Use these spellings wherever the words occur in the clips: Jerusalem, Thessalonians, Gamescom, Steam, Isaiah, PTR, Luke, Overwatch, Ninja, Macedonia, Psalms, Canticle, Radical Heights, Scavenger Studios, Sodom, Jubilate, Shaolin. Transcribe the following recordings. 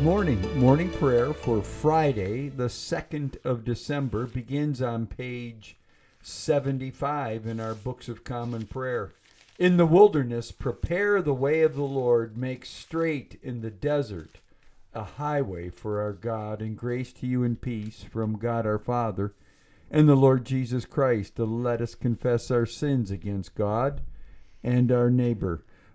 Good morning. Morning prayer for Friday, the 2nd of December, begins on page 75 in our Books of Common Prayer. In the wilderness, prepare the way of the Lord, make straight in the desert a highway for our God, and grace to you and peace from God our Father and the Lord Jesus Christ. Let us confess our sins against God and our neighbor.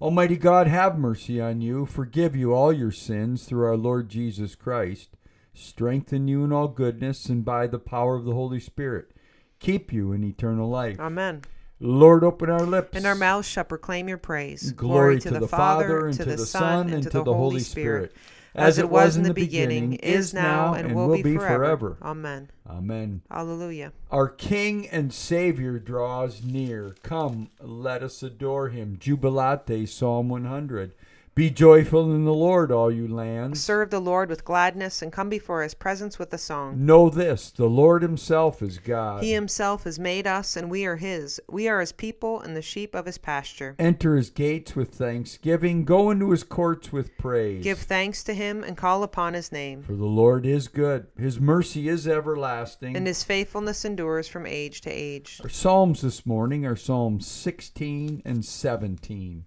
Almighty God, have mercy on you, forgive you all your sins through our Lord Jesus Christ, strengthen you in all goodness, and by the power of the Holy Spirit, keep you in eternal life. Amen. Lord, open our lips. And our mouths shall proclaim your praise. Glory to the Father, and to the Son, and to the Holy Spirit, as it was in the beginning, is now, and will be forever. Amen. Amen. Hallelujah. Our King and Savior draws near. Come, let us adore him. Jubilate, Psalm 100. Be joyful in the Lord, all you lands. Serve the Lord with gladness, and come before his presence with a song. Know this, the Lord himself is God. He himself has made us, and we are his. We are his people and the sheep of his pasture. Enter his gates with thanksgiving. Go into his courts with praise. Give thanks to him and call upon his name. For the Lord is good. His mercy is everlasting, and his faithfulness endures from age to age. Our Psalms this morning are Psalms 16 and 17.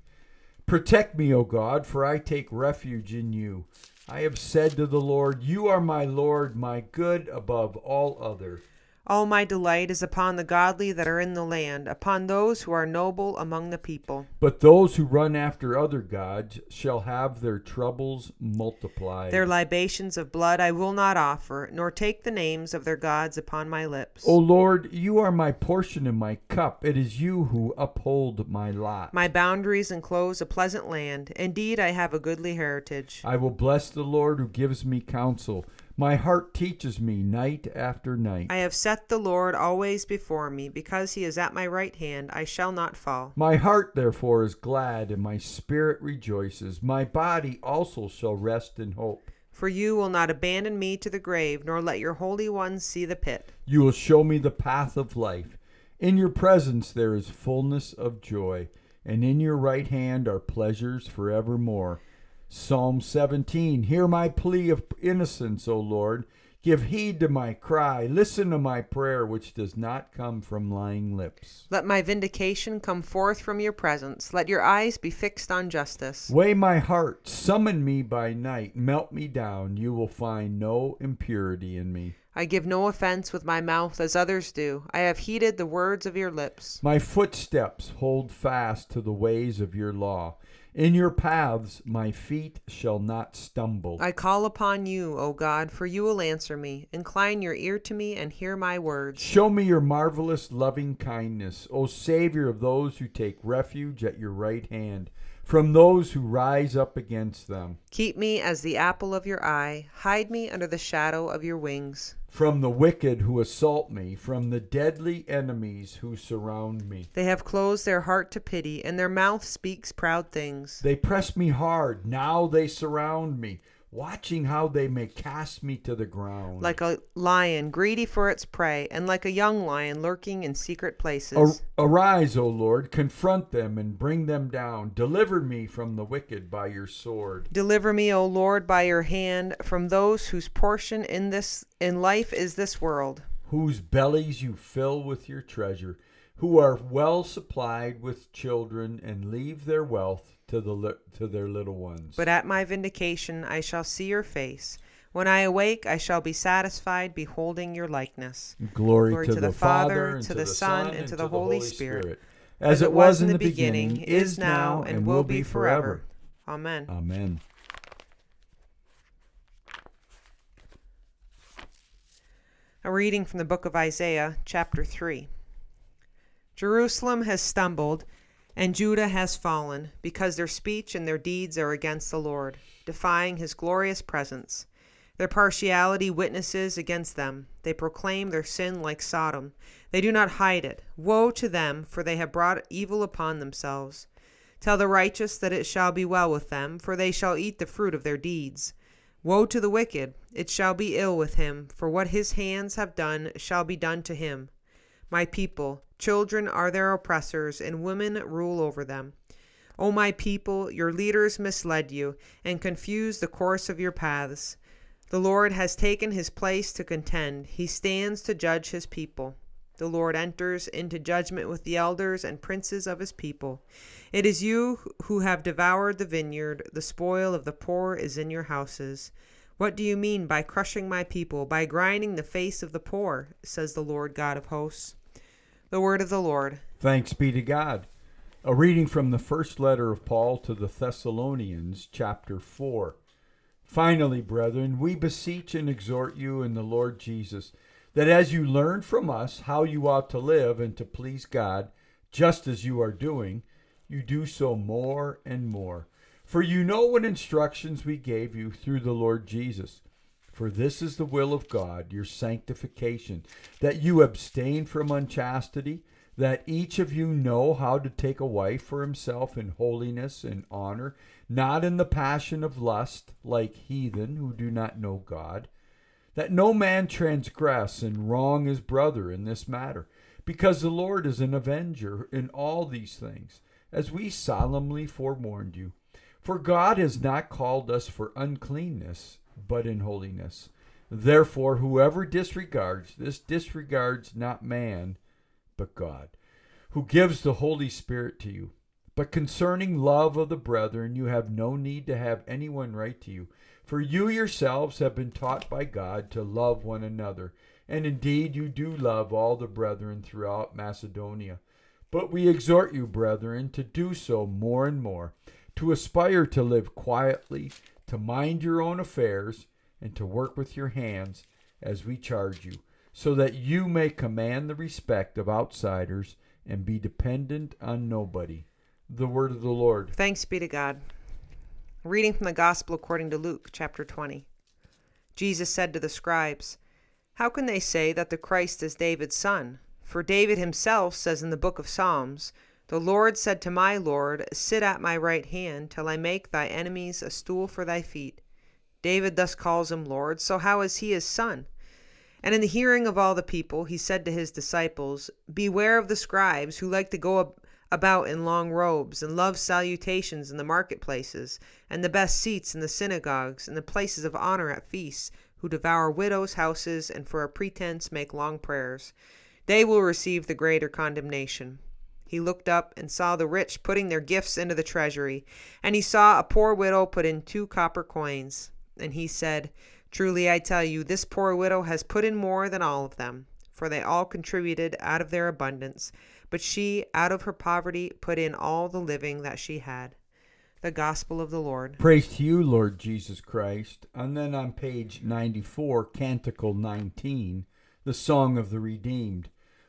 Protect me, O God, for I take refuge in you. I have said to the Lord, you are my Lord, my good above all other. All my delight is upon the godly that are in the land, upon those who are noble among the people. But those who run after other gods shall have their troubles multiplied. Their libations of blood I will not offer, nor take the names of their gods upon my lips. O Lord, you are my portion and my cup. It is you who uphold my lot. My boundaries enclose a pleasant land. Indeed, I have a goodly heritage. I will bless the Lord who gives me counsel. My heart teaches me night after night. I have set the Lord always before me. Because he is at my right hand, I shall not fall. My heart, therefore, is glad, and my spirit rejoices. My body also shall rest in hope. For you will not abandon me to the grave, nor let your Holy One see the pit. You will show me the path of life. In your presence there is fullness of joy, and in your right hand are pleasures forevermore. Psalm 17, hear my plea of innocence, O Lord. Give heed to my cry. Listen to my prayer, which does not come from lying lips. Let my vindication come forth from your presence. Let your eyes be fixed on justice. Weigh my heart. Summon me by night. Melt me down. You will find no impurity in me. I give no offense with my mouth as others do. I have heeded the words of your lips. My footsteps hold fast to the ways of your law. In your paths my feet shall not stumble. I call upon you, O God, for you will answer me. Incline your ear to me and hear my words. Show me your marvelous loving kindness, O Savior of those who take refuge at your right hand, from those who rise up against them. Keep me as the apple of your eye. Hide me under the shadow of your wings. From the wicked who assault me, from the deadly enemies who surround me. They have closed their heart to pity, and their mouth speaks proud things. They press me hard, now they surround me, watching how they may cast me to the ground. Like a lion greedy for its prey, and like a young lion lurking in secret places. Arise, O Lord, confront them and bring them down. Deliver me from the wicked by your sword. Deliver me, O Lord, by your hand, from those whose portion in life is this world. Whose bellies you fill with your treasure, who are well supplied with children and leave their wealth to their little ones. But at my vindication I shall see your face. When I awake, I shall be satisfied, beholding your likeness. Glory to the Father, and to the Son, and to the Holy Spirit. As it was in the beginning, is now, and will be forever. Amen. Amen. A reading from the book of Isaiah, chapter 3. Jerusalem has stumbled, and Judah has fallen, because their speech and their deeds are against the Lord, defying his glorious presence. Their partiality witnesses against them. They proclaim their sin like Sodom. They do not hide it. Woe to them, for they have brought evil upon themselves. Tell the righteous that it shall be well with them, for they shall eat the fruit of their deeds. Woe to the wicked, it shall be ill with him, for what his hands have done shall be done to him. My people, children are their oppressors, and women rule over them. O my people, your leaders misled you, and confused the course of your paths. The Lord has taken his place to contend. He stands to judge his people. The Lord enters into judgment with the elders and princes of his people. It is you who have devoured the vineyard. The spoil of the poor is in your houses. What do you mean by crushing my people, by grinding the face of the poor, says the Lord God of hosts? The word of the Lord. Thanks be to God. A reading from the first letter of Paul to the Thessalonians, chapter 4. Finally, brethren, we beseech and exhort you in the Lord Jesus, that as you learn from us how you ought to live and to please God, just as you are doing, you do so more and more. For you know what instructions we gave you through the Lord Jesus. For this is the will of God, your sanctification, that you abstain from unchastity, that each of you know how to take a wife for himself in holiness and honor, not in the passion of lust, like heathen who do not know God, that no man transgress and wrong his brother in this matter, because the Lord is an avenger in all these things, as we solemnly forewarned you. For God has not called us for uncleanness, but in holiness. Therefore, whoever disregards this disregards not man, but God, who gives the Holy Spirit to you. But concerning love of the brethren, you have no need to have anyone write to you, for you yourselves have been taught by God to love one another, and indeed you do love all the brethren throughout Macedonia. But we exhort you, brethren, to do so more and more, to aspire to live quietly, to mind your own affairs, and to work with your hands as we charge you, so that you may command the respect of outsiders and be dependent on nobody. The word of the Lord. Thanks be to God. Reading from the Gospel according to Luke, chapter 20. Jesus said to the scribes, "How can they say that the Christ is David's son? For David himself says in the book of Psalms, 'The Lord said to my Lord, sit at my right hand till I make thy enemies a stool for thy feet.' David thus calls him Lord, so how is he his son?" And in the hearing of all the people, he said to his disciples, "Beware of the scribes who like to go about in long robes, and love salutations in the marketplaces, and the best seats in the synagogues, and the places of honor at feasts, who devour widows' houses, and for a pretense make long prayers. They will receive the greater condemnation." He looked up and saw the rich putting their gifts into the treasury, and he saw a poor widow put in 2 copper coins. And he said, "Truly I tell you, this poor widow has put in more than all of them, for they all contributed out of their abundance, but she, out of her poverty, put in all the living that she had." The Gospel of the Lord. Praise to you, Lord Jesus Christ. And then on page 94, Canticle 19, the Song of the Redeemed.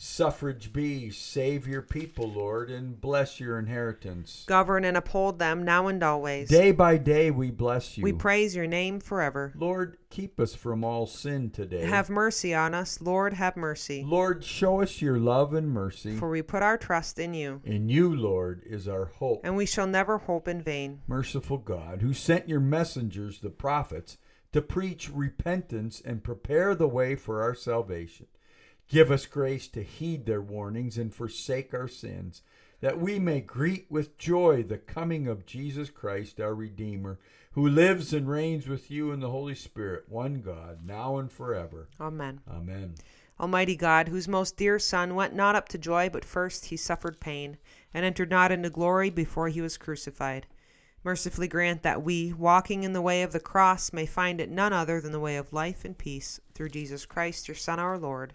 Suffrage be, save your people, Lord, and bless your inheritance. Govern and uphold them now and always. Day by day we bless you. We praise your name forever. Lord, keep us from all sin today. Have mercy on us, Lord, have mercy. Lord, show us your love and mercy. For we put our trust in you. In you, Lord, is our hope. And we shall never hope in vain. Merciful God, who sent your messengers, the prophets, to preach repentance and prepare the way for our salvation, give us grace to heed their warnings and forsake our sins, that we may greet with joy the coming of Jesus Christ, our Redeemer, who lives and reigns with you in the Holy Spirit, one God, now and forever. Amen. Amen. Almighty God, whose most dear Son went not up to joy, but first he suffered pain, and entered not into glory before he was crucified. Mercifully grant that we, walking in the way of the cross, may find it none other than the way of life and peace, through Jesus Christ, your Son, our Lord.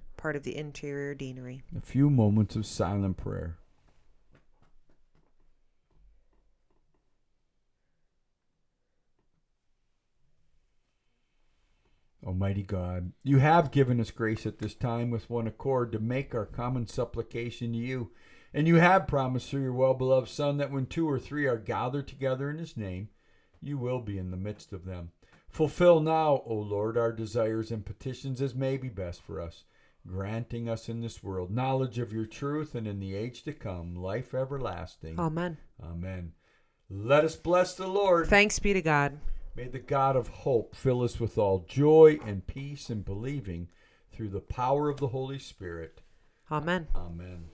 part of the interior deanery. A few moments of silent prayer. Almighty God, you have given us grace at this time with one accord to make our common supplication to you. And you have promised through your well-beloved Son that when two or three are gathered together in his name, you will be in the midst of them. Fulfill now, O Lord, our desires and petitions as may be best for us, granting us in this world knowledge of your truth, and in the age to come, life everlasting. Amen. Amen. Let us bless the Lord. Thanks be to God. May the God of hope fill us with all joy and peace in believing, through the power of the Holy Spirit. Amen. Amen.